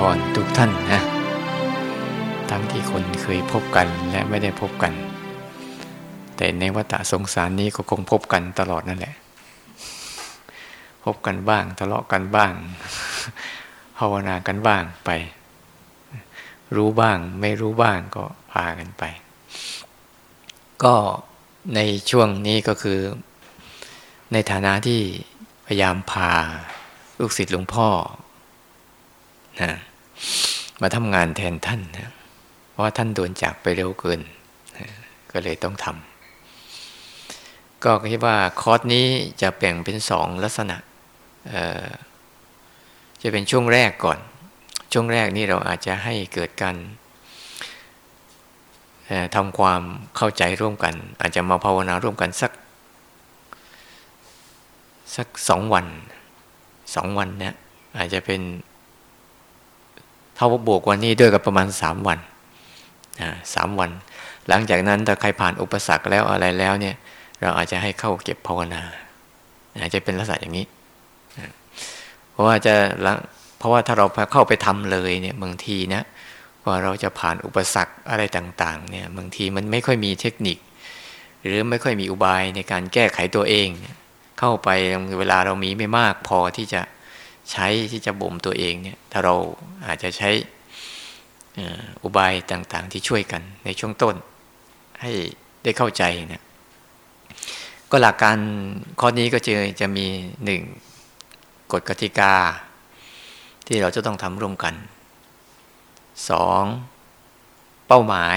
พรทุกท่านนะทั้งที่คนเคยพบกันและไม่ได้พบกันแต่ในวัฏสงสารนี้ก็คงพบกันตลอดนั่นแหละพบกันบ้างทะเลาะกันบ้างภาวนากันบ้างไปรู้บ้างไม่รู้บ้างก็พากันไปก็ในช่วงนี้ก็คือในฐานะที่พยายามพาลูกศิษย์หลวงพ่อนะมาทำงานแทนท่านนะเพราะท่านโดนจากไปเร็วเกินนะก็เลยต้องทำก็คิดว่าคอร์สนี้จะแบ่งเป็น2ลักษณะจะเป็นช่วงแรกก่อนช่วงแรกนี่เราอาจจะให้เกิดการทำความเข้าใจร่วมกันอาจจะมาภาวนาร่วมกันสัก2 วันเนี่ยอาจจะเป็นเท่าบวกวันนี้ด้วยกับประมาณ3 วัน3 วันหลังจากนั้นถ้าใครผ่านอุปสรรคแล้วอะไรแล้วเนี่ยเราอาจจะให้เข้าเก็บภาวนาอาจจะเป็นลักษณะอย่างนี้เพราะว่าถ้าเราเข้าไปทำเลยเนี่ยบางทีนะกว่าเราจะผ่านอุปสรรคอะไรต่างๆเนี่ยบางทีมันไม่ค่อยมีเทคนิคหรือไม่ค่อยมีอุบายในการแก้ไขตัวเองเข้าไปเวลาเรามีไม่มากพอที่จะใช้ที่จะบ่มตัวเองเนี่ยถ้าเราอาจจะใช้อุบายต่างๆที่ช่วยกันในช่วงต้นให้ได้เข้าใจเนี่ยก็หลักการข้อนี้ก็จะมี1กฎกติกาที่เราจะต้องทำร่วมกัน2เป้าหมาย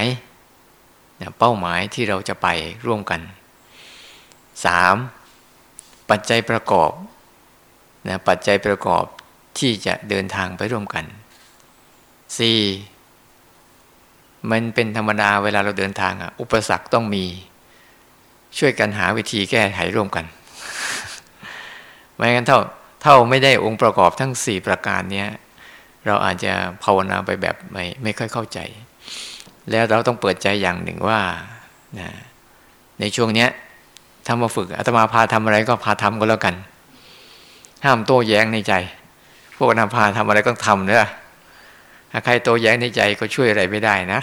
ที่เราจะไปร่วมกัน3ปัจจัยประกอบที่จะเดินทางไปร่วมกัน4มันเป็นธรรมดาเวลาเราเดินทางอุปสรรคต้องมีช่วยกันหาวิธีแก้ไขร่วมกันไม่งั้นเท่าไม่ได้องค์ประกอบทั้ง4ประการเนี้ยเราอาจจะภาวนาไปแบบไม่ค่อยเข้าใจแล้วเราต้องเปิดใจอย่างหนึ่งว่าในช่วงเนี้ยถ้ามาฝึกอาตมาพาทำอะไรก็พาทำก็แล้วกันห้ามโต้แย้งในใจพวกอาตมาพาทำอะไรก็ทำเด้อถ้าใครโต้แย้งในใจก็ช่วยอะไรไม่ได้นะ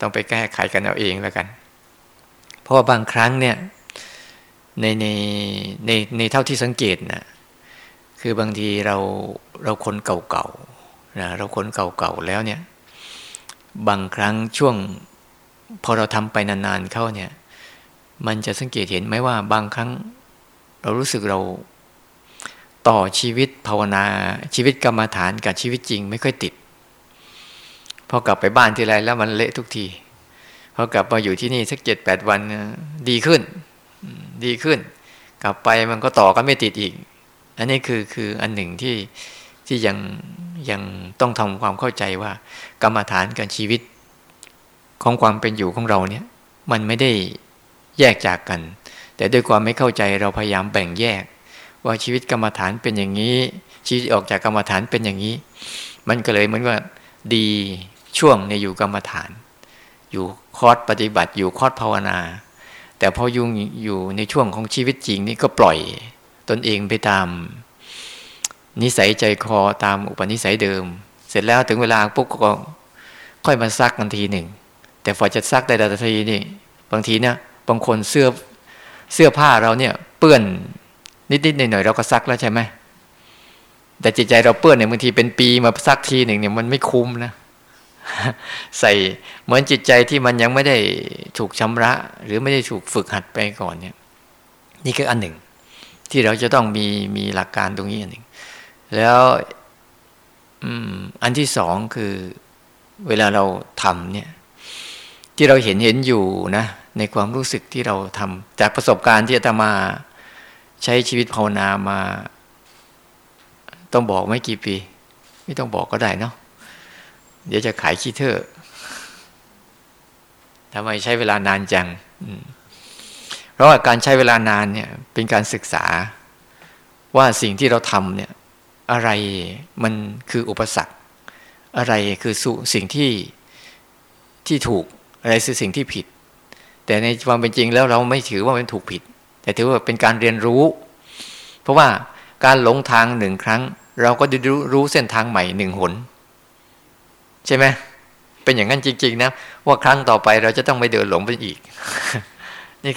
ต้องไปแก้ไขกันเอาเองแล้วกันเพราะว่าบางครั้งเนี่ยในเท่าที่สังเกตนะคือบางทีเราคนเก่าๆนะเราคนเก่าๆแล้วเนี่ยบางครั้งช่วงพอเราทำไปนานๆเข้าเนี่ยมันจะสังเกตเห็นไหมว่าบางครั้งเรารู้สึกเราต่อชีวิตภาวนาชีวิตกรรมฐานกับชีวิตจริงไม่ค่อยติดพอกลับไปบ้านทีไรแล้วมันเละทุกทีพอกลับมาอยู่ที่นี่สัก 7-8 วันดีขึ้นกลับไปมันก็ต่อกันไม่ติดอีกอันนี้คืออันหนึ่งที่ยังต้องทำความเข้าใจว่ากรรมฐานกับชีวิตของความเป็นอยู่ของเราเนี่ยมันไม่ได้แยกจากกันแต่ด้วยความไม่เข้าใจเราพยายามแบ่งแยกว่าชีวิตกรรมฐานเป็นอย่างนี้ชีวิตออกจากกรรมฐานเป็นอย่างนี้มันก็เลยเหมือนว่าดีช่วงในอยู่กรรมฐานอยู่คอร์สปฏิบัติอยู่คอร์สภาวนาแต่พออยู่ในช่วงของชีวิตจริงนี่ก็ปล่อยตนเองไปตามนิสัยใจคอตามอุปนิสัยเดิมเสร็จแล้วถึงเวลาปุ๊บก็ค่อยมาซักกันทีหนึ่งแต่พอจะซักได้แต่ทีนี่บางทีเนี่ยบางคนเสื้อผ้าเราเนี่ยเปื้อนนิดๆหน่อยๆเราก็ซักแล้วใช่ไหมแต่จิตใจเราเปื้อนเนี่ยบางทีเป็นปีมาซักทีหนึ่งเนี่ยมันไม่คุ้มนะใส่เหมือนจิตใจที่มันยังไม่ได้ถูกชำระหรือไม่ได้ถูกฝึกหัดไปก่อนเนี่ยนี่คืออันหนึ่งที่เราจะต้องมีหลักการตรงนี้อันหนึ่งแล้วอันที่สองคือเวลาเราทำเนี่ยที่เราเห็นอยู่นะในความรู้สึกที่เราทำจากประสบการณ์ที่อาตมาใช้ชีวิตภาวนามาต้องบอกไม่กี่ปีไม่ต้องบอกก็ได้เนาะเดี๋ยวจะขายขี้เถอะทำไมใช้เวลานานจังเพราะว่าการใช้เวลานานเนี่ยเป็นการศึกษาว่าสิ่งที่เราทำเนี่ยอะไรมันคืออุปสรรคอะไรคือสิ่งที่ถูกอะไรคือสิ่งที่ผิดแต่ในความเป็นจริงแล้วเราไม่ถือว่ามันถูกผิดแต่ถือว่าเป็นการเรียนรู้เพราะว่าการหลงทาง1 ครั้งเราก็ได้รู้เส้นทางใหม่1 หน ใช่ไหมเป็นอย่างนั้นจริงๆนะว่าครั้งต่อไปเราจะต้องไม่เดินหลงไปอีก นี่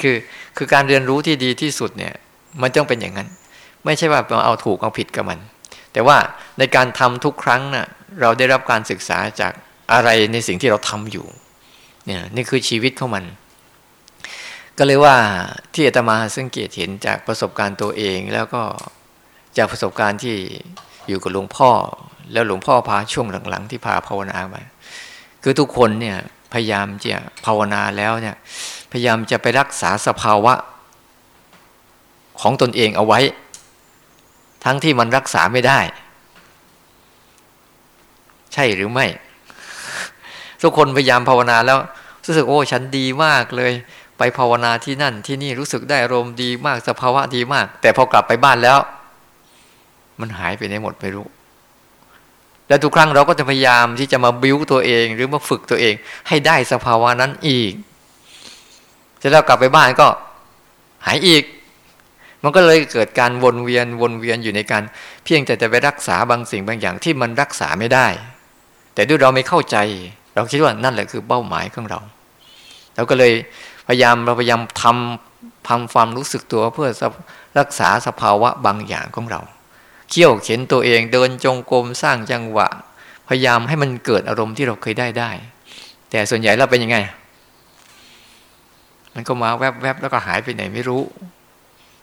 คือการเรียนรู้ที่ดีที่สุดเนี่ยมันต้องเป็นอย่างนั้นไม่ใช่ว่าเอาถูกเอาผิดกับมันแต่ว่าในการทำทุกครั้งนะเราได้รับการศึกษาจากอะไรในสิ่งที่เราทำอยู่เนี่ยนี่คือชีวิตของมันก็เลยว่าที่อาตมาสังเกตเห็นจากประสบการณ์ตัวเองแล้วก็จากประสบการณ์ที่อยู่กับหลวงพ่อแล้วหลวงพ่อพาช่วงหลังๆที่พาภาวนาไปคือทุกคนเนี่ยพยายามจะภาวนาแล้วเนี่ยพยายามจะไปรักษาสภาวะของตนเองเอาไว้ทั้งที่มันรักษาไม่ได้ใช่หรือไม่ทุกคนพยายามภาวนาแล้วรู้สึกโอ้ฉันดีมากเลยไปภาวนาที่นั่นที่นี่รู้สึกได้อารมณ์ดีมากสภาวะดีมากแต่พอกลับไปบ้านแล้วมันหายไปไหนหมดไม่รู้แล้วทุกครั้งเราก็จะพยายามที่จะมาบิ้วตัวเองหรือมาฝึกตัวเองให้ได้สภาวะนั้นอีกเสร็จแล้วกลับไปบ้านก็หายอีกมันก็เลยเกิดการวนเวียนอยู่ในการเพียงแต่จะไปรักษาบางสิ่งบางอย่างที่มันรักษาไม่ได้แต่ด้วยเราไม่เข้าใจเราคิดว่านั่นแหละคือเป้าหมายของเราเราก็เลยพยายามทำความรู้สึกตัวเพื่อรักษาสภาวะบางอย่างของเราเขี่ยวเข็นตัวเองเดินจงกรมสร้างจังหวะพยายามให้มันเกิดอารมณ์ที่เราเคยได้แต่ส่วนใหญ่เราเป็นยังไงมันก็มาแวบๆแล้วก็หายไปไหนไม่รู้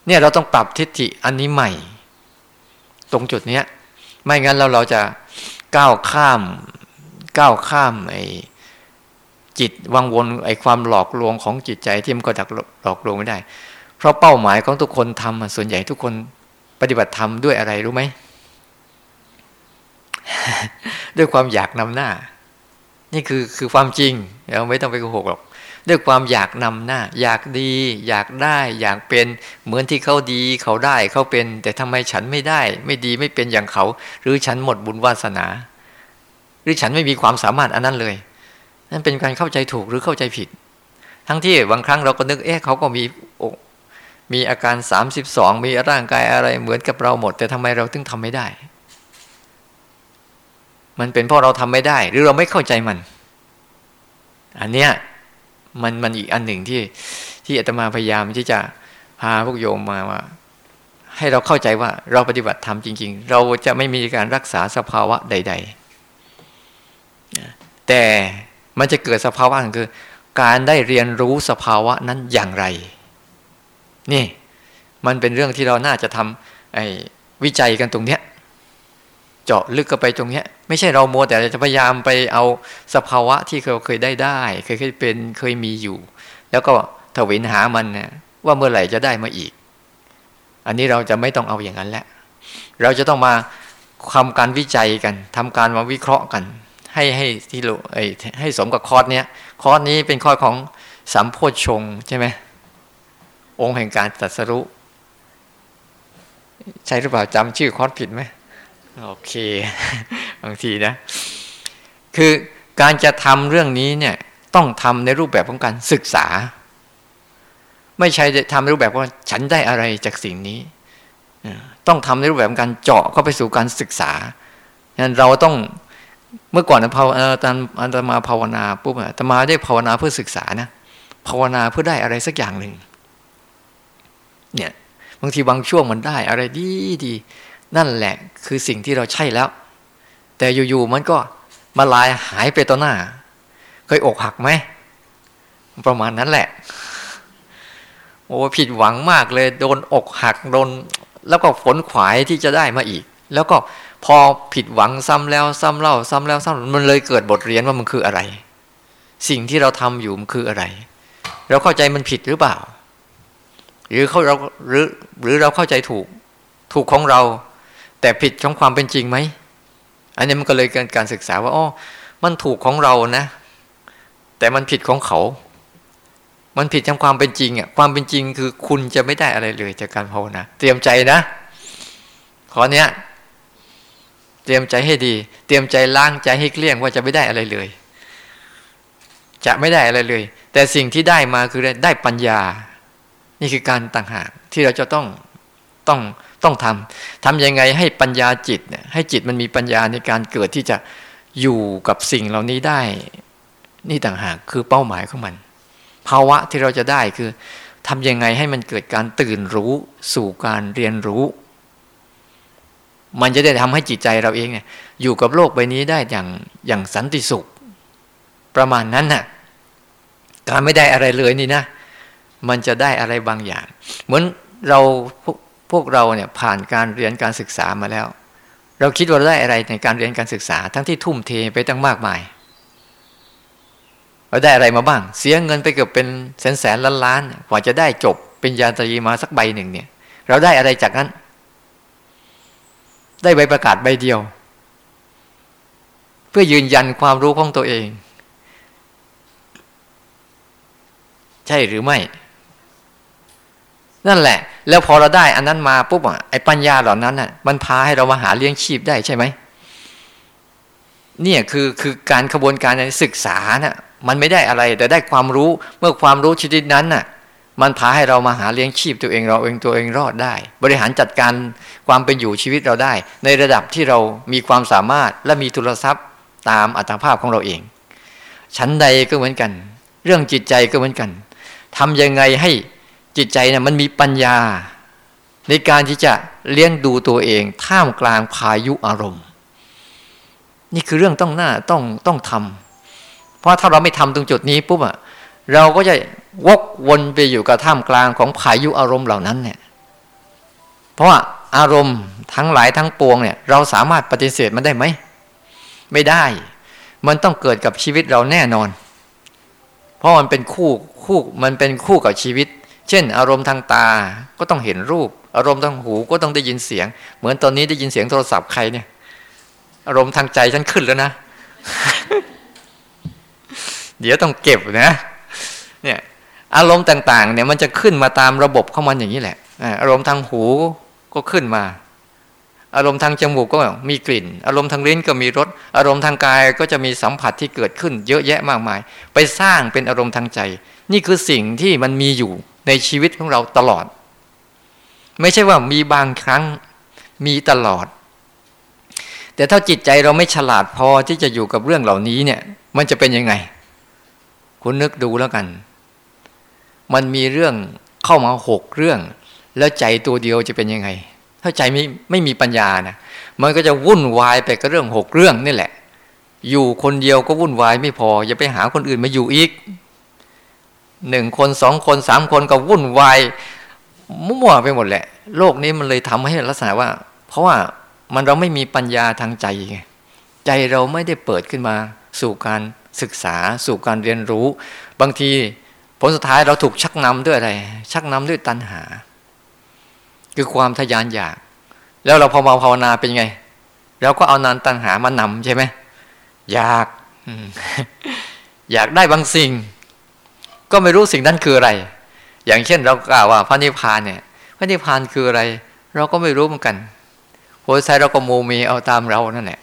เนี่ยเราต้องปรับทิฏฐิอันนี้ใหม่ตรงจุดเนี้ยไม่งั้นเราจะก้าวข้ามไอ้จิตวังวนไอ้ความหลอกลวงของจิตใจที่มันก็ดักหลอกลวงไม่ได้เพราะเป้าหมายของทุกคนทำส่วนใหญ่ทุกคนปฏิบัติธรรมด้วยอะไรรู้ไหม ด้วยความอยากนำหน้านี่คือความจริงเราไม่ต้องไปโกหกหรอกด้วยความอยากนำหน้าอยากดีอยากได้อยากเป็นเหมือนที่เขาดีเขาได้เขาเป็นแต่ทำไมฉันไม่ได้ไม่ดีไม่เป็นอย่างเขาหรือฉันหมดบุญวาสนาหรือฉันไม่มีความสามารถอันนั้นเลยนั่นเป็นการเข้าใจถูกหรือเข้าใจผิดทั้งที่บางครั้งเราก็นึกเขาก็มีอาการ32มีร่างกายอะไรเหมือนกับเราหมดแต่ทำไมเราถึงทำไม่ได้มันเป็นเพราะเราทำไม่ได้หรือเราไม่เข้าใจมันอันเนี้ยมันอีกอันหนึ่งที่อาตมาพยายามที่จะพาพวกโยมมาว่าให้เราเข้าใจว่าเราปฏิบัติธรรมจริงๆเราจะไม่มีการรักษาสภาวะใดๆแต่มันจะเกิดสภาวะคือการได้เรียนรู้สภาวะนั้นอย่างไรนี่มันเป็นเรื่องที่เราน่าจะทำวิจัยกันตรงเนี้ยเจาะลึกกันไปตรงเนี้ยไม่ใช่เรามัวแต่จะพยายามไปเอาสภาวะที่เราเคยได้เคยเป็นเคยมีอยู่แล้วก็ถวิลหามันนะว่าเมื่อไหร่จะได้มาอีกอันนี้เราจะไม่ต้องเอาอย่างนั้นแล้วเราจะต้องมาทำการวิจัยกันทำการมาวิเคราะห์กันให้ที่เราให้สมกับคอร์สเนี้ยคอร์สนี้เป็นคอร์สของสัมโพชฌงค์ใช่ไหมองค์แห่งการตรัสรู้ใช่หรือเปล่าจำชื่อคอร์สผิดไหมโอเคบางทีนะคือการจะทำเรื่องนี้เนี่ยต้องทำในรูปแบบของการศึกษาไม่ใช่ทำในรูปแบบว่าฉันได้อะไรจากสิ่งนี้ต้องทำในรูปแบบของการเจาะเข้าไปสู่การศึกษาฉะนั้นเราต้องเมื่อก่อนอาตมาภาวนาปุ๊บอาตมาได้ภาวนาเพื่อศึกษานะภาวนาเพื่อได้อะไรสักอย่างหนึ่งเนี่ยบางทีบางช่วงมันได้อะไรดีนั่นแหละคือสิ่งที่เราใช่แล้วแต่อยู่ๆมันก็มาลายหายไปต่อหน้าเคยอกหักไหมประมาณนั้นแหละโอ้ผิดหวังมากเลยโดนอกหักโดนแล้วก็ฝนขวายที่จะได้มาอีกแล้วก็พอผิดหวังซ้ำแล้วมันเลยเกิดบทเรียนว่ามันคืออะไรสิ่งที่เราทำอยู่มันคืออะไรเราเข้าใจมันผิดหรือเปล่าหรือเราเข้าใจถูกของเราแต่ผิดของความเป็นจริงไหมอันนี้มันก็เลยการศึกษาว่าอ๋อมันถูกของเรานะแต่มันผิดของเขามันผิดจากความเป็นจริงอ่ะความเป็นจริงคือคุณจะไม่ได้อะไรเลยจากการภาวนาเตรียมใจนะขอเนี้ยเตรียมใจให้ดีเตรียมใจล้างใจให้เกลี้ยงว่าจะไม่ได้อะไรเลยจะไม่ได้อะไรเลยแต่สิ่งที่ได้มาคือได้ปัญญานี่คือการต่างหากที่เราจะต้องทำยังไงให้ปัญญาจิตเนี่ยให้จิตมันมีปัญญาในการเกิดที่จะ อยู่กับสิ่งเหล่านี้ได้นี่ต่างหากคือเป้าหมายของมันภาวะที่เราจะได้คือทำยังไงให้มันเกิดการตื่นรู้สู่การเรียนรู้มันจะได้ทำให้จิตใจเราเองเนี่ยอยู่กับโลกใบนี้ได้อย่างสันติสุขประมาณนั้นน่ะการไม่ได้อะไรเลยนี่นะมันจะได้อะไรบางอย่างเหมือนเราพวกเราเนี่ยผ่านการเรียนการศึกษามาแล้วเราคิดว่าได้อะไรในการเรียนการศึกษาทั้งที่ทุ่มเทไปตั้งมากมายเราได้อะไรมาบ้างเสียเงินไปเกือบเป็นแสนแสนล้านล้านกว่าจะได้จบปริญญาตรีมาสักใบหนึ่งเนี่ยเราได้อะไรจากนั้นได้ใบประกาศใบเดียวเพื่อยืนยันความรู้ของตัวเองใช่หรือไม่นั่นแหละแล้วพอเราได้อันนั้นมาปุ๊บอ่ะไอ้ปัญญาเหล่านั้นน่ะมันพาให้เรามาหาเลี้ยงชีพได้ใช่ไหมเนี่ยคือการขบวนการในศึกษาน่ะมันไม่ได้อะไรแต่ได้ความรู้เมื่อความรู้ชนิดนั้นน่ะมันพาให้เรามาหาเลี้ยงชีพตัวเองรอดได้บริหารจัดการความเป็นอยู่ชีวิตเราได้ในระดับที่เรามีความสามารถและมีทุนทรัพย์ตามอัตภาพของเราเองชั้นใดก็เหมือนกันเรื่องจิตใจก็เหมือนกันทำยังไงให้จิตใจเนี่ยมันมีปัญญาในการที่จะเลี้ยงดูตัวเองท่ามกลางพายุอารมณ์นี่คือเรื่องต้องทำเพราะถ้าเราไม่ทำตรงจุดนี้ปุ๊บอะเราก็จะวกวนไปอยู่กับท่ามกลางของพายุอารมณ์เหล่านั้นเนี่ยเพราะว่าอารมณ์ทั้งหลายทั้งปวงเนี่ยเราสามารถปฏิเสธมันได้ไหมไม่ได้มันต้องเกิดกับชีวิตเราแน่นอนเพราะมันเป็นคู่กับชีวิตเช่นอารมณ์ทางตาก็ต้องเห็นรูปอารมณ์ทางหูก็ต้องได้ยินเสียงเหมือนตอนนี้ได้ยินเสียงโทรศัพท์ใครเนี่ยอารมณ์ทางใจฉันขึ้นแล้วนะ เดี๋ยวต้องเก็บนะเนี่ยอารมณ์ต่างๆเนี่ยมันจะขึ้นมาตามระบบของมันอย่างนี้แหละอารมณ์ทางหูก็ขึ้นมาอารมณ์ทางจมูกก็มีกลิ่นอารมณ์ทางลิ้นก็มีรสอารมณ์ทางกายก็จะมีสัมผัสที่เกิดขึ้นเยอะแยะมากมายไปสร้างเป็นอารมณ์ทางใจนี่คือสิ่งที่มันมีอยู่ในชีวิตของเราตลอดไม่ใช่ว่ามีบางครั้งมีตลอดแต่ถ้าจิตใจเราไม่ฉลาดพอที่จะอยู่กับเรื่องเหล่านี้เนี่ยมันจะเป็นยังไงคุณนึกดูแล้วกันมันมีเรื่องเข้ามา6เรื่องแล้วใจตัวเดียวจะเป็นยังไงถ้าใจไม่มีปัญญานะมันก็จะวุ่นวายไปกับเรื่อง6เรื่องนี่แหละอยู่คนเดียวก็วุ่นวายไม่พออย่าไปหาคนอื่นมาอยู่อีก1คน2คน3คนก็วุ่นวายมั่วไปหมดแหละโลกนี้มันเลยทำให้ลักษณะว่าเพราะว่าเราไม่มีปัญญาทางใจไงใจเราไม่ได้เปิดขึ้นมาสู่การศึกษาสู่การเรียนรู้บางทีผลสุดท้ายเราถูกชักนำด้วยอะไรชักนำด้วยตัณหาคือความทะยานอยากแล้วเราพอมาภาวนาเป็นไงเราก็เอานานตัณหามานำใช่ไหมอยากได้บางสิ่งก็ไม่รู้สิ่งนั้นคืออะไรอย่างเช่นเรากล่าวว่าพระนิพพานเนี่ยพระนิพพานคืออะไรเราก็ไม่รู้เหมือนกันโหยใส่เราก็โมเมเอาตามเรานั่นแหละ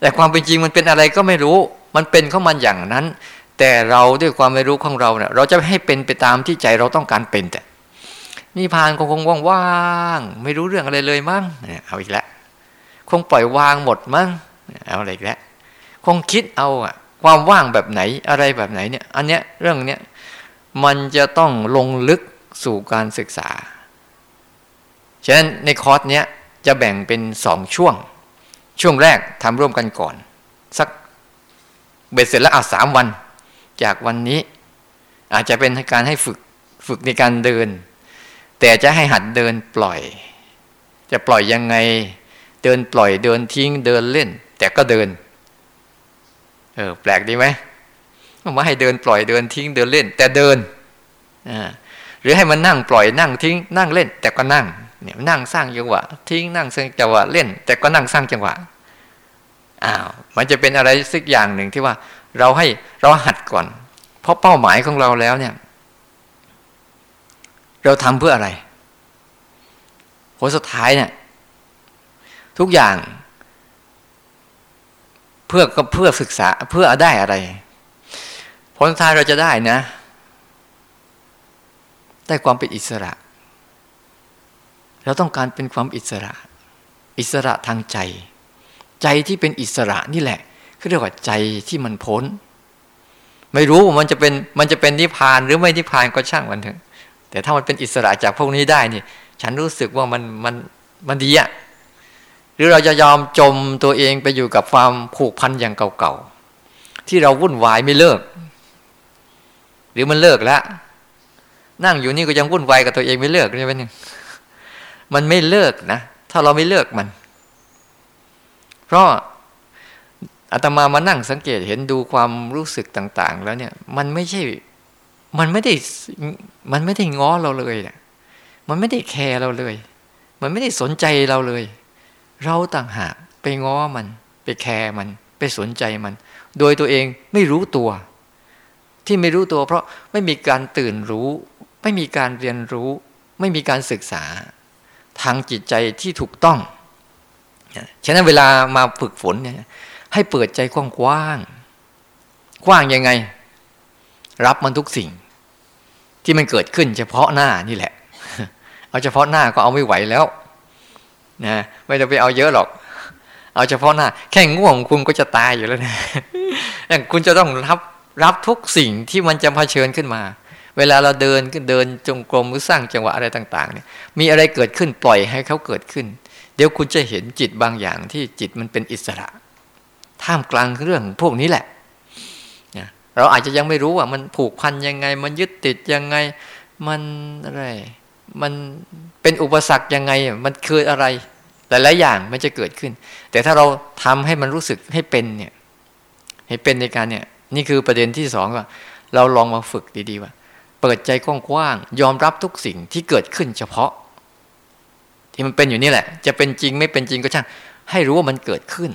แต่ความเป็นจริงมันเป็นอะไรก็ไม่รู้มันเป็นของมันอย่างนั้นแต่เราด้วยความไม่รู้ของเราเนี่ยเราจะให้เป็นไปตามที่ใจเราต้องการเป็นแต่นิพพานคงว่างๆไม่รู้เรื่องอะไรเลยมั้งเอาอีกแล้วคงปล่อยวางหมดมั้งเอาอะไรอีกแล้วคงคิดเอาอะความว่างแบบไหนอะไรแบบไหนเนี่ยอันเนี้ยเรื่องเนี้ยมันจะต้องลงลึกสู่การศึกษาฉะนั้นในคอร์สเนี้ยจะแบ่งเป็น2ช่วงแรกทำร่วมกันก่อนสักเบ็ดเสร็จแล้ว3วันจากวันนี้อาจจะเป็นการให้ฝึกในการเดินแต่จะให้หัดเดินปล่อยจะปล่อยยังไงเดินปล่อยเดินทิ้งเดินเล่นแต่ก็เดินแปลกดีไหมว่าให้เดินปล่อยเดินทิ้งเดินเล่นแต่เดินหรือให้มันนั่งปล่อยนั่งทิ้งนั่งเล่นแต่ก็นั่งเนี่ยนั่งสร้างจังหวะทิ้งนั่งสร้างจังหวะเล่นแต่ก็นั่งสร้างจังหวะมันจะเป็นอะไรสักอย่างหนึ่งที่ว่าเราให้เราหัดก่อนเพราะเป้าหมายของเราแล้วเนี่ยเราทำเพื่ออะไรผลสุดท้ายเนี่ยทุกอย่างเพื่อศึกษาเพื่อได้อะไรผลสุดท้ายเราจะได้นะได้ความเป็นอิสระเราต้องการเป็นความอิสระทางใจที่เป็นอิสระนี่แหละ คือเรียกว่าใจที่มันพ้นไม่รู้ว่ามันจะเป็นนิพพานหรือไม่นิพพานก็ช่างมันเถอะแต่ถ้ามันเป็นอิสระจากพวกนี้ได้นี่ฉันรู้สึกว่ามันดีอะหรือเราจะยอมจมตัวเองไปอยู่กับความผูกพันอย่างเก่าๆที่เราวุ่นวายไม่เลิกหรือมันเลิกแล้วนั่งอยู่นี่ก็ยังวุ่นวายกับตัวเองไม่เลิกนี่เป็นหนึ่งมันไม่เลิกนะถ้าเราไม่เลิกมันเพราะอาตมามานั่งสังเกตเห็นดูความรู้สึกต่างๆแล้วเนี่ยมันไม่ได้ง้อเราเลยนะมันไม่ได้แคร์เราเลยมันไม่ได้สนใจเราเลยเราต่างหากไปง้อมันไปแคร์มันไปสนใจมันโดยตัวเองไม่รู้ตัวที่ไม่รู้ตัวเพราะไม่มีการตื่นรู้ไม่มีการเรียนรู้ไม่มีการศึกษาทางจิตใจที่ถูกต้องฉะนั้นเวลามาฝึกฝนเนี่ยให้เปิดใจกว้างกว้างยังไงรับมันทุกสิ่งที่มันเกิดขึ้นเฉพาะหน้านี่แหละเอาเฉพาะหน้าก็เอาไม่ไหวแล้วนะไม่ต้องไปเอาเยอะหรอกเอาเฉพาะหน้าแค่ง่วงคุณก็จะตายอยู่แล้วนะคุณจะต้องรับทุกสิ่งที่มันจะเผชิญขึ้นมาเวลาเราเดินจงกรมหรือสร้างจังหวะอะไรต่างๆเนี่ยมีอะไรเกิดขึ้นปล่อยให้เขาเกิดขึ้นเดี๋ยวคุณจะเห็นจิตบางอย่างที่จิตมันเป็นอิสระท่ามกลางเรื่องพวกนี้แหละเราอาจจะยังไม่รู้ว่ามันผูกพันยังไงมันยึดติดยังไงมันอะไรมันเป็นอุปสรรคยังไงมันคืออะไรหลายๆอย่างมันจะเกิดขึ้นแต่ถ้าเราทำให้มันรู้สึกให้เป็นเนี่ยให้เป็นในการเนี่ยนี่คือประเด็นที่สองว่าเราลองมาฝึกดีๆว่าเปิดใจกว้างๆยอมรับทุกสิ่งที่เกิดขึ้นเฉพาะที่มันเป็นอยู่นี่แหละจะเป็นจริงไม่เป็นจริงก็ช่างให้รู้ว่ามันเกิดขึ้น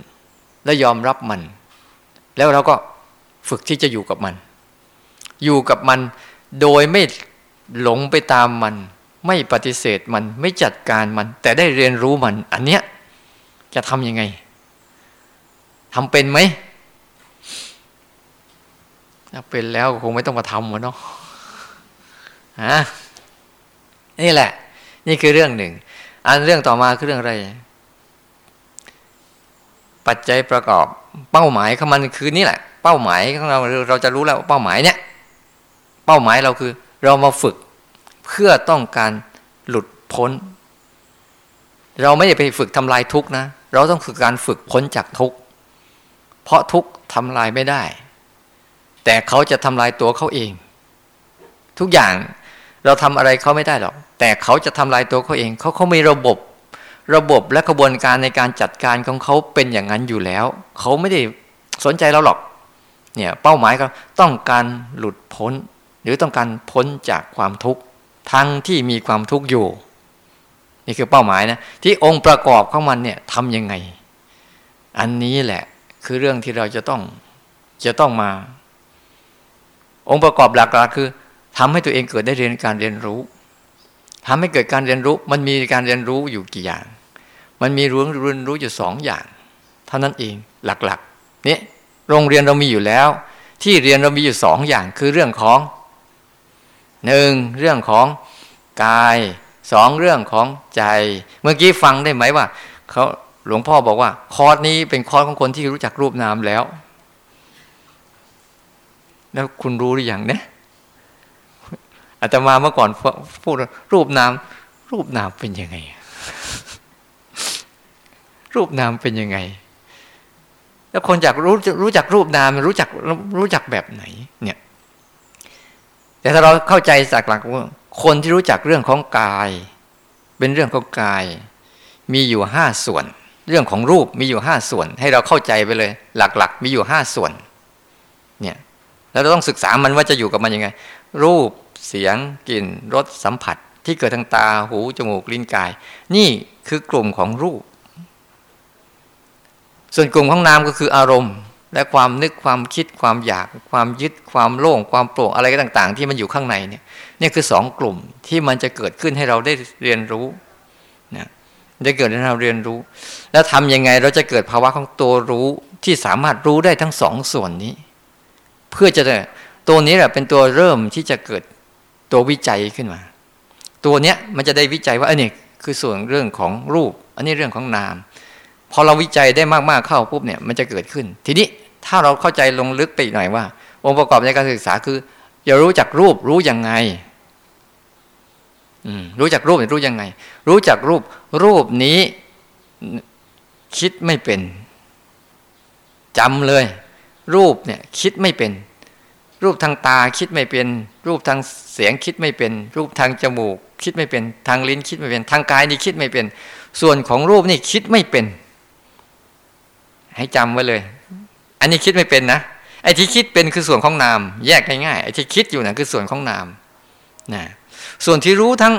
และยอมรับมันแล้วเราก็ฝึกที่จะอยู่กับมันโดยไม่หลงไปตามมันไม่ปฏิเสธมันไม่จัดการมันแต่ได้เรียนรู้มันอันเนี้ยจะทำยังไงทำเป็นไหมถ้าเป็นแล้วคงไม่ต้องมาทำหรอกเนาะนี่แหละนี่คือเรื่องหนึ่งอันเรื่องต่อมาคือเรื่องอะไรปัจจัยประกอบเป้าหมายของมันคือนี่แหละเป้าหมายของเราจะรู้แล้วเป้าหมายเนี่ยเป้าหมายเราคือเรามาฝึกเพื่อต้องการหลุดพ้นเราไม่ได้ไปฝึกทำลายทุกข์นะเราต้องฝึกการฝึกพ้นจากทุกข์เพราะทุกข์ทำลายไม่ได้แต่เขาจะทำลายตัวเขาเองทุกอย่างเราทำอะไรเขาไม่ได้หรอกแต่เขาจะทำลายตัวเขาเองเขามีระบบและกระบวนการในการจัดการของเขาเป็นอย่างนั้นอยู่แล้วเขาไม่ได้สนใจเราหรอกเนี่ยเป้าหมายเขาต้องการหลุดพ้นหรือต้องการพ้นจากความทุกข์ทั้งที่มีความทุกข์อยู่นี่คือเป้าหมายนะที่องค์ประกอบของมันเนี่ยทำยังไงอันนี้แหละคือเรื่องที่เราจะต้องมาองค์ประกอบหลักๆคือทำให้ตัวเองเกิดได้เรียนการเรียนรู้ทำให้เกิดการเรียนรู้มันมีการเรียนรู้อยู่กี่อย่างมันมีเรียนรู้อยู่2อย่างเท่านั้นเองหลักๆนี่โรงเรียนเรามีอยู่แล้วที่เรียนเรามีอยู่2อย่างคือเรื่องของ1เรื่องของกาย2เรื่องของใจเมื่อกี้ฟังได้ไหมว่าเขาหลวงพ่อบอกว่าคอร์สนี้เป็นคอร์สของคนที่รู้จักรูปนามแล้วคุณรู้หรือยังเนี่ยอาตมาเมื่อก่อนพูดรูปนามเป็นยังไงรูปนามเป็นยังไงแล้วคนอยากรู้จักรูปนามรู้จักแบบไหนเนี่ยแต่ถ้าเราเข้าใจจากหลักคนที่รู้จักเรื่องของกายเป็นเรื่องของกายมีอยู่5ส่วนเรื่องของรูปมีอยู่5ส่วนให้เราเข้าใจไปเลยหลักๆมีอยู่5ส่วนเนี่ยแล้วเราต้องศึกษามันว่าจะอยู่กับมันยังไงรูปเสียงกลิ่นรสสัมผัสที่เกิดทางตาหูจมูกลิ้นกายนี่คือกลุ่มของรูปส่วนกลุ่มของนามก็คืออารมณ์และความนึกความคิดความอยากความยึดความโล่งความโปร่งอะไรต่างๆที่มันอยู่ข้างในเนี่ยนี่คือ2กลุ่มที่มันจะเกิดขึ้นให้เราได้เรียนรู้นะจะเกิดให้เราเรียนรู้แล้วทำยังไงเราจะเกิดภาวะของตัวรู้ที่สามารถรู้ได้ทั้ง2ส่วนนี้เพื่อจะตัวนี้แหละเป็นตัวเริ่มที่จะเกิดตัววิจัยขึ้นมาตัวเนี้ยมันจะได้วิจัยว่าอันนี้คือส่วนเรื่องของรูปอันนี้เรื่องของนามพอเราวิจัยได้มากๆเข้าปุ๊บเนี่ยมันจะเกิดขึ้นทีนี้ ถ้าเราเข้าใจลงลึกไปหน่อยว่าองค์ประกอบในการศึกษาคืออย่ารู้จักรูปรู้ยังไงรู้จักรูปรู้ยังไงรู้จักรูปรูปนี้คิดไม่เป็นจำเลยรูปเนี่ยคิดไม่เป็นรูปทางตาคิดไม่เป็นรูปทางเสียงคิดไม่เป็นรูปทางจมูกคิดไม่เป็นทางลิ้นคิดไม่เป็นทางกายนี่คิดไม่เป็นส่วนของรูปนี่คิดไม่เป็นให้จำไว้เลยอันนี้คิดไม่เป็นนะไอ้ที่คิดเป็นคือส่วนของนามแยกง่ายๆไอ้ที่คิดอยู่น่ะคือส่วนของนามนะส่วนที่รู้ทั้ง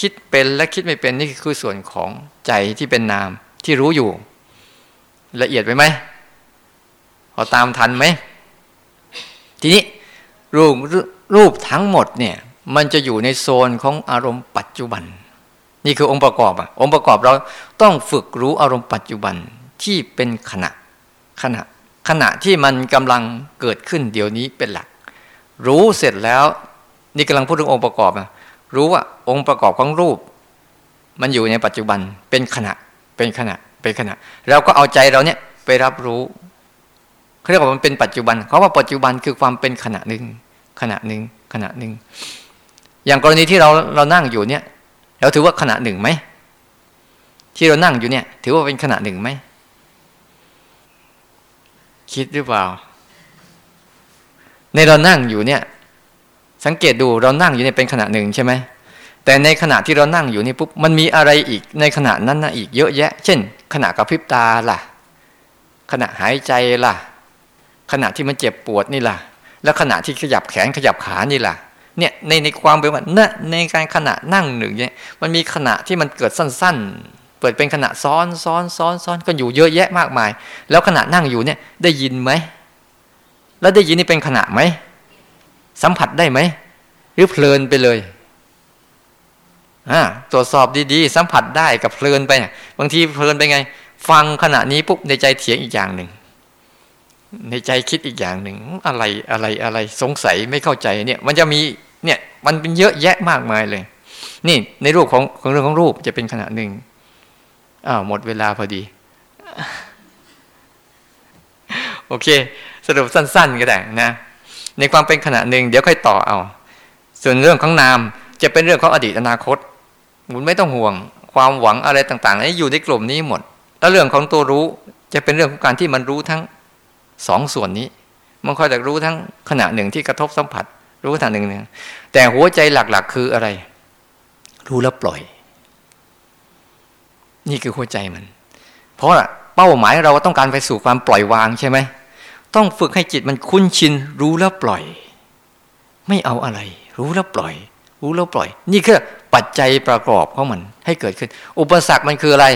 คิดเป็นและคิดไม่เป็นนี่คือส่วนของใจที่เป็นนามที่รู้อยู่ละเอียดไปไหมพอตามทันไหมทีนี้รูปทั้งหมดเนี่ยมันจะอยู่ในโซนของอารมณ์ปัจจุบันนี่คือองค์ประกอบอ่ะองค์ประกอบเราต้องฝึกรู้อารมณ์ปัจจุบันที่เป็นขณะที่มันกำลังเกิดขึ้นเดี๋ยวนี้เป็นหลักรู้เสร็จแล้วนี่กำลังพูดถึงองค์ประกอบนะรู้ว่าองค์ประกอบของรูปมันอยู่ในปัจจุบันเป็นขณะเราก็เอาใจเราเนี่ยไปรับรู้เขาเรียกว่ามันเป็นปัจจุบันเขาว่าปัจจุบันคือความเป็นขณะหนึ่งอย่างกรณีที่เรานั่งอยู่เนี่ยเราถือว่าขณะหนึ่งไหมที่เรานั่งอยู่เนี่ยถือว่าเป็นขณะหนึ่งไหมคิดหรือเปล่าในเรานั่งอยู่เนี่ยสังเกตดูเรานั่งอยู่เนี่ยเป็นขณะหนึ่งใช่ไหมแต่ในขณะที่เรานั่งอยู่นี่ปุ๊บมันมีอะไรอีกในขณะนั้นนะอีกเยอะแยะเช่นขณะกระพริบตาล่ะขณะหายใจล่ะขณะที่มันเจ็บปวดนี่ล่ะและขณะที่ขยับแขนขยับขานี่ล่ะเนี่ยในความเป็นวันนั้นในการขณะนั่งหนึ่งเนี่ยมันมีขณะที่มันเกิดสั้นๆเปิดเป็นขณะซ้อนก็อยู่เยอะแยะมากมายแล้วขณะนั่งอยู่เนี่ยได้ยินไหมแล้วได้ยินนี่เป็นขณะไหมสัมผัสได้ไหมหรือเพลินไปเลยตรวจสอบดีๆสัมผัสได้กับเพลินไปเนี่ยบางทีเพลินไปไงฟังขณะนี้ปุ๊บในใจเถียงอีกอย่างหนึ่งในใจคิดอีกอย่างหนึ่งอะไรสงสัยไม่เข้าใจเนี่ยมันจะมีเนี่ยมันเป็นเยอะแยะมากมายเลยนี่ในรูปของเรื่องของรูปจะเป็นขณะหนึ่งหมดเวลาพอดี โอเคสรุปสั้นๆก็ได้นะในความเป็นขณะหนึ่งเดี๋ยวค่อยต่อเอาส่วนเรื่องของนามจะเป็นเรื่องของอดีตอนาคตคุณไม่ต้องห่วงความหวังอะไรต่างๆนี่อยู่ในกลุ่มนี้หมดแล้วเรื่องของตัวรู้จะเป็นเรื่องของการที่มันรู้ทั้งสองส่วนนี้มันคอยจะรู้ทั้งขณะหนึ่งที่กระทบสัมผัสรู้ขณะหนึ่งแต่หัวใจหลักๆคืออะไรรู้แล้วปล่อยนี่คือหัวใจมันเพราะเป้าหมายเราต้องการไปสู่ความปล่อยวางใช่ไหมต้องฝึกให้จิตมันคุ้นชินรู้แล้วปล่อยไม่เอาอะไรรู้แล้วปล่อยนี่คือปัจจัยประกอบของมันให้เกิดขึ้นอุปสรรคมันคืออะไร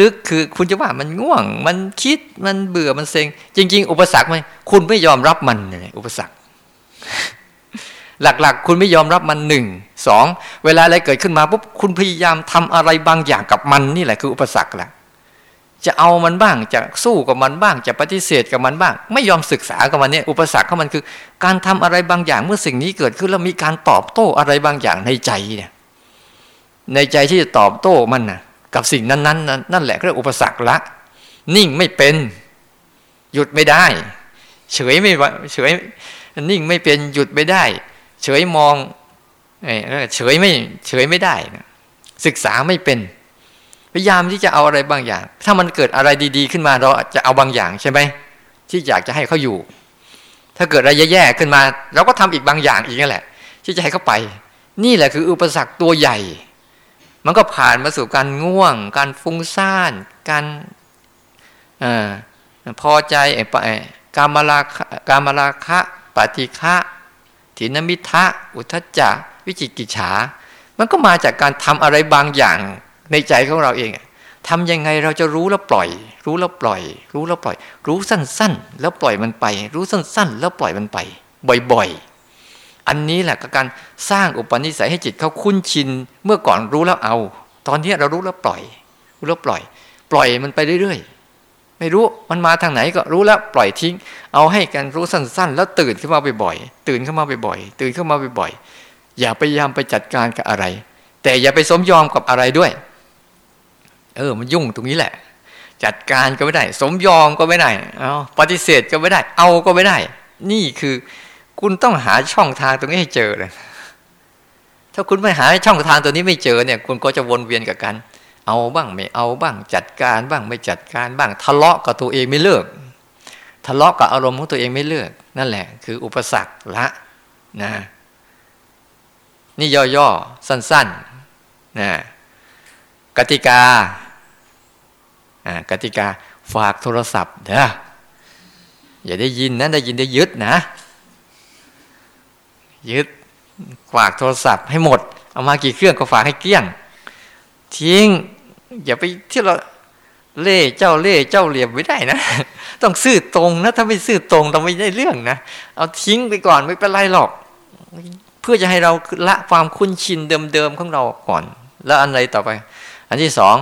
ลึกๆคือคุณจะว่ามันง่วงมันคิดมันเบื่อมันเซ็งจริงๆอุปสรรคมันคุณไม่ยอมรับมันอุปสรรคหลักๆคุณไม่ยอมรับมัน1 2เวลาอะไรเกิดขึ้นมาปุ๊บคุณพยายามทำอะไรบางอย่างกับมันนี่แหละคืออุปสรรคแหละจะเอามันบ้างจะสู้กับมันบ้างจะปฏิเสธกับมันบ้างไม่ยอมศึกษากับมันเนี่ยอุปสรรคของมันคือการทำอะไรบางอย่างเมื่อสิ่งนี้เกิดขึ้นแล้วมีการตอบโต้อะไรบางอย่างในใจเนี่ยในใจที่จะตอบโต้มันน่ะกับสิ่งนั้นๆนั่นแหละเรียกอุปสรรคละนิ่งไม่เป็นหยุดไม่ได้เฉยนิ่งไม่เป็นหยุดไม่ได้เฉยมองเฉยไม่ได้นะศึกษาไม่เป็นพยายามที่จะเอาอะไรบางอย่างถ้ามันเกิดอะไรดีๆขึ้นมาเราจะเอาบางอย่างใช่ไหมที่อยากจะให้เขาอยู่ถ้าเกิดอะไรแย่ๆขึ้นมาเราก็ทำอีกบางอย่างอีกนั่นแหละที่จะให้เขาไปนี่แหละคืออุปสรรคตัวใหญ่มันก็ผ่านมาสู่การง่วงการฟุ้งซ่านการพอใจกามราคะปฏิฆะทินมิทะอุทธัจจะวิจิกิจฉามันก็มาจากการทำอะไรบางอย่างในใจของเราเองทำยังไงเราจะรู้แล้วปล่อยรู้สั้นๆแล้วปล่อยมันไปรู้สั้นๆแล้วปล่อยมันไปบ่อยๆอันนี้แหละการสร้างอุปนิสัยให้จิตเขาคุ้นชินเมื่อก่อนรู้แล้วเอาตอนนี้เรารู้แล้วปล่อยปล่อยมันไปเรื่อยๆไม่รู้มันมาทางไหนก็รู้แล้วปล่อยทิ้งเอาให้กันรู้สั้นๆแล้วตื่นขึ้นมาบ่อยอย่าพยายามไปจัดการกับอะไรแต่อย่าไปสมยอมกับอะไรด้วยมันยุ่งตรงนี้แหละ จัดการก็ไม่ได้สมยอมก็ไม่ได้ปฏิเสธก็ไม่ได้เอาก็ไม่ได้นี่คือคุณต้องหาช่องทางตรงนี้ให้เจอเลยถ้าคุณไม่หาช่องทางตัวนี้ไม่เจอเนี่ยคุณก็จะวนเวียนกับการเอาบ้างไม่เอาบ้างจัดการบ้างไม่จัดการบ้างทะเลาะกับตัวเองไม่เลิกทะเลาะกับอารมณ์ของตัวเองไม่เลิกนั่นแหละคืออุปสรรคละนะนี่ย่อๆสั้นๆนะกติกาฝากโทรศัพท์เด้ออย่าได้ยินนะได้ยินได้ยึดนะยึดฝากโทรศัพท์ให้หมดเอามากี่เครื่องก็ฝากให้เกลี้ยงทิ้งอย่าไปที่เราเล่เจ้าเหลี่ยมไม่ได้นะต้องซื่อตรงนะถ้าไม่ซื่อตรงเราไม่ได้เรื่องนะเอาทิ้งไปก่อนไม่เป็นไรหรอกเพื่อจะให้เราละความคุ้นชินเดิมๆของเราก่อนแล้วอันอะไรต่อไปอันที่สอง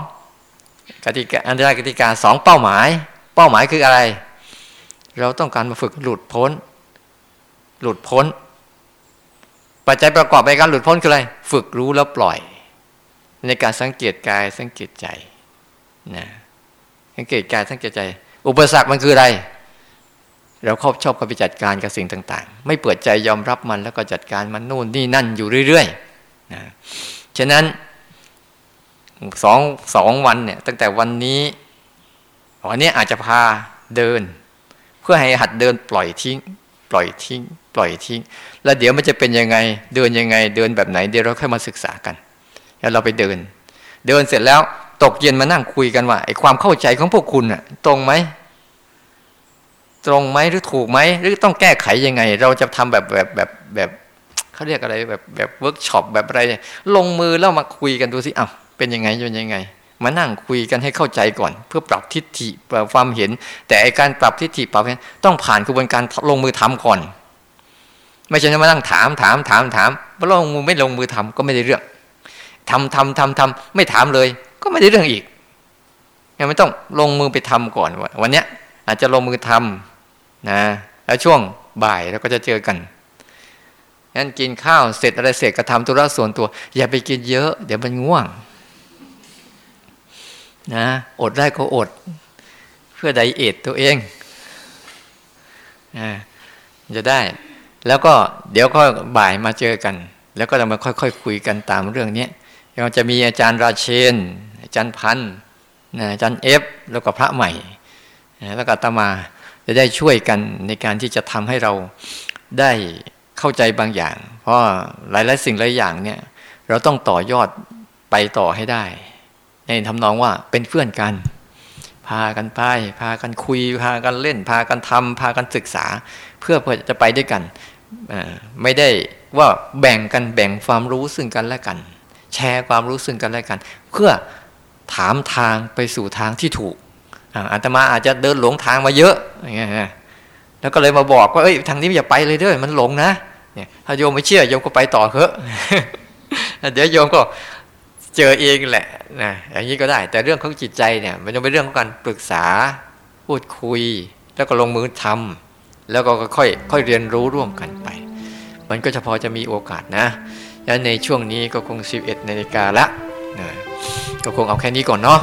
กติกาสองเป้าหมายคืออะไรเราต้องการมาฝึกหลุดพ้นปัจจัยประกอบในการหลุดพ้นคืออะไรฝึกรู้แล้วปล่อยในการสังเกตกายสังเกตใจนะสังเกตกายสังเกตใจอุปสรรคมันคืออะไรเราชอบเข้าไปจัดการกับสิ่งต่างๆไม่เปิดใจยอมรับมันแล้วก็จัดการมันนู่นนี่นั่นอยู่เรื่อยๆนะฉะนั้น2วันเนี่ยตั้งแต่วันนี้อาจจะพาเดินเพื่อให้หัดเดินปล่อยทิ้งแล้วเดี๋ยวมันจะเป็นยังไงเดินแบบไหนเดี๋ยวเราค่อยมาศึกษากันแล้วเราไปเดินเสร็จแล้วตกเย็นมานั่งคุยกันว่าไอ้ความเข้าใจของพวกคุณน่ะตรงไหมหรือถูกไหมหรือต้องแก้ไขยังไงเราจะทำแบบเขาเรียกอะไรแบบเวิร์กช็อปแบบอะไรลงมือแล้วมาคุยกันดูสิอ้าวเป็นยังไงมานั่งคุยกันให้เข้าใจก่อนเพื่อปรับทิฏฐิปรับความเห็นแต่ไอ้การปรับทิฏฐิปรับเห็นต้องผ่านกระบวนการลงมือทำก่อนไม่ใช่มานั่งถามเพราะไม่ลงมือทำก็ไม่ได้เรื่องทำไม่ถามเลยก็ไม่ได้เรื่องอีกยังไม่ต้องลงมือไปทำก่อนวันนี้อาจจะลงมือทำนะแล้วช่วงบ่ายเราก็จะเจอกันงั้นกินข้าวเสร็จอะไรเสร็จก็ทำธุระส่วนตัวอย่าไปกินเยอะเดี๋ยวมันง่วงนะอดได้ก็อดเพื่อไดเอทตัวเองจะได้แล้วก็เดี๋ยวก็บ่ายมาเจอกันแล้วก็เรามาค่อยๆคุยกันตามเรื่องนี้เราจะมีอาจารย์ราเชนอาจารย์พันธ์อาจารย์เอฟแล้วก็พระใหม่แล้วก็อาตมาจะได้ช่วยกันในการที่จะทำให้เราได้เข้าใจบางอย่างเพราะหลายๆสิ่งหลายอย่างเนี่ยเราต้องต่อยอดไปต่อให้ได้ในทำนองว่าเป็นเพื่อนกันพากันไปพากันคุยพากันเล่นพากันทำพากันศึกษาเพื่อจะไปด้วยกันไม่ได้ว่าแบ่งความรู้ซึ่งกันและกันแชร์ความรู้ซึ่งกันและกันเพื่อถามทางไปสู่ทางที่ถูกอาตมาอาจจะเดินหลงทางมาเยอะอย่างเงี้ยแล้วก็เลยมาบอกว่าเอ้ยทางนี้อย่าไปเลยเด้อมันหลงนะเนี่ยถ้าโยมไม่เชื่อโยมก็ไปต่อเถอะ เดี๋ยวโยมก็เจอเองแหละนะอย่างนี้ก็ได้แต่เรื่องของจิตใจเนี่ยมันจะเป็นเรื่องของการปรึกษาพูดคุยแล้วก็ลงมือทำแล้วก็ค่อยเรียนรู้ร่วมกันไปมันก็จะพอจะมีโอกาสนะและในช่วงนี้ก็คง 11:00 น.ละนะก็คงเอาแค่นี้ก่อนเนาะ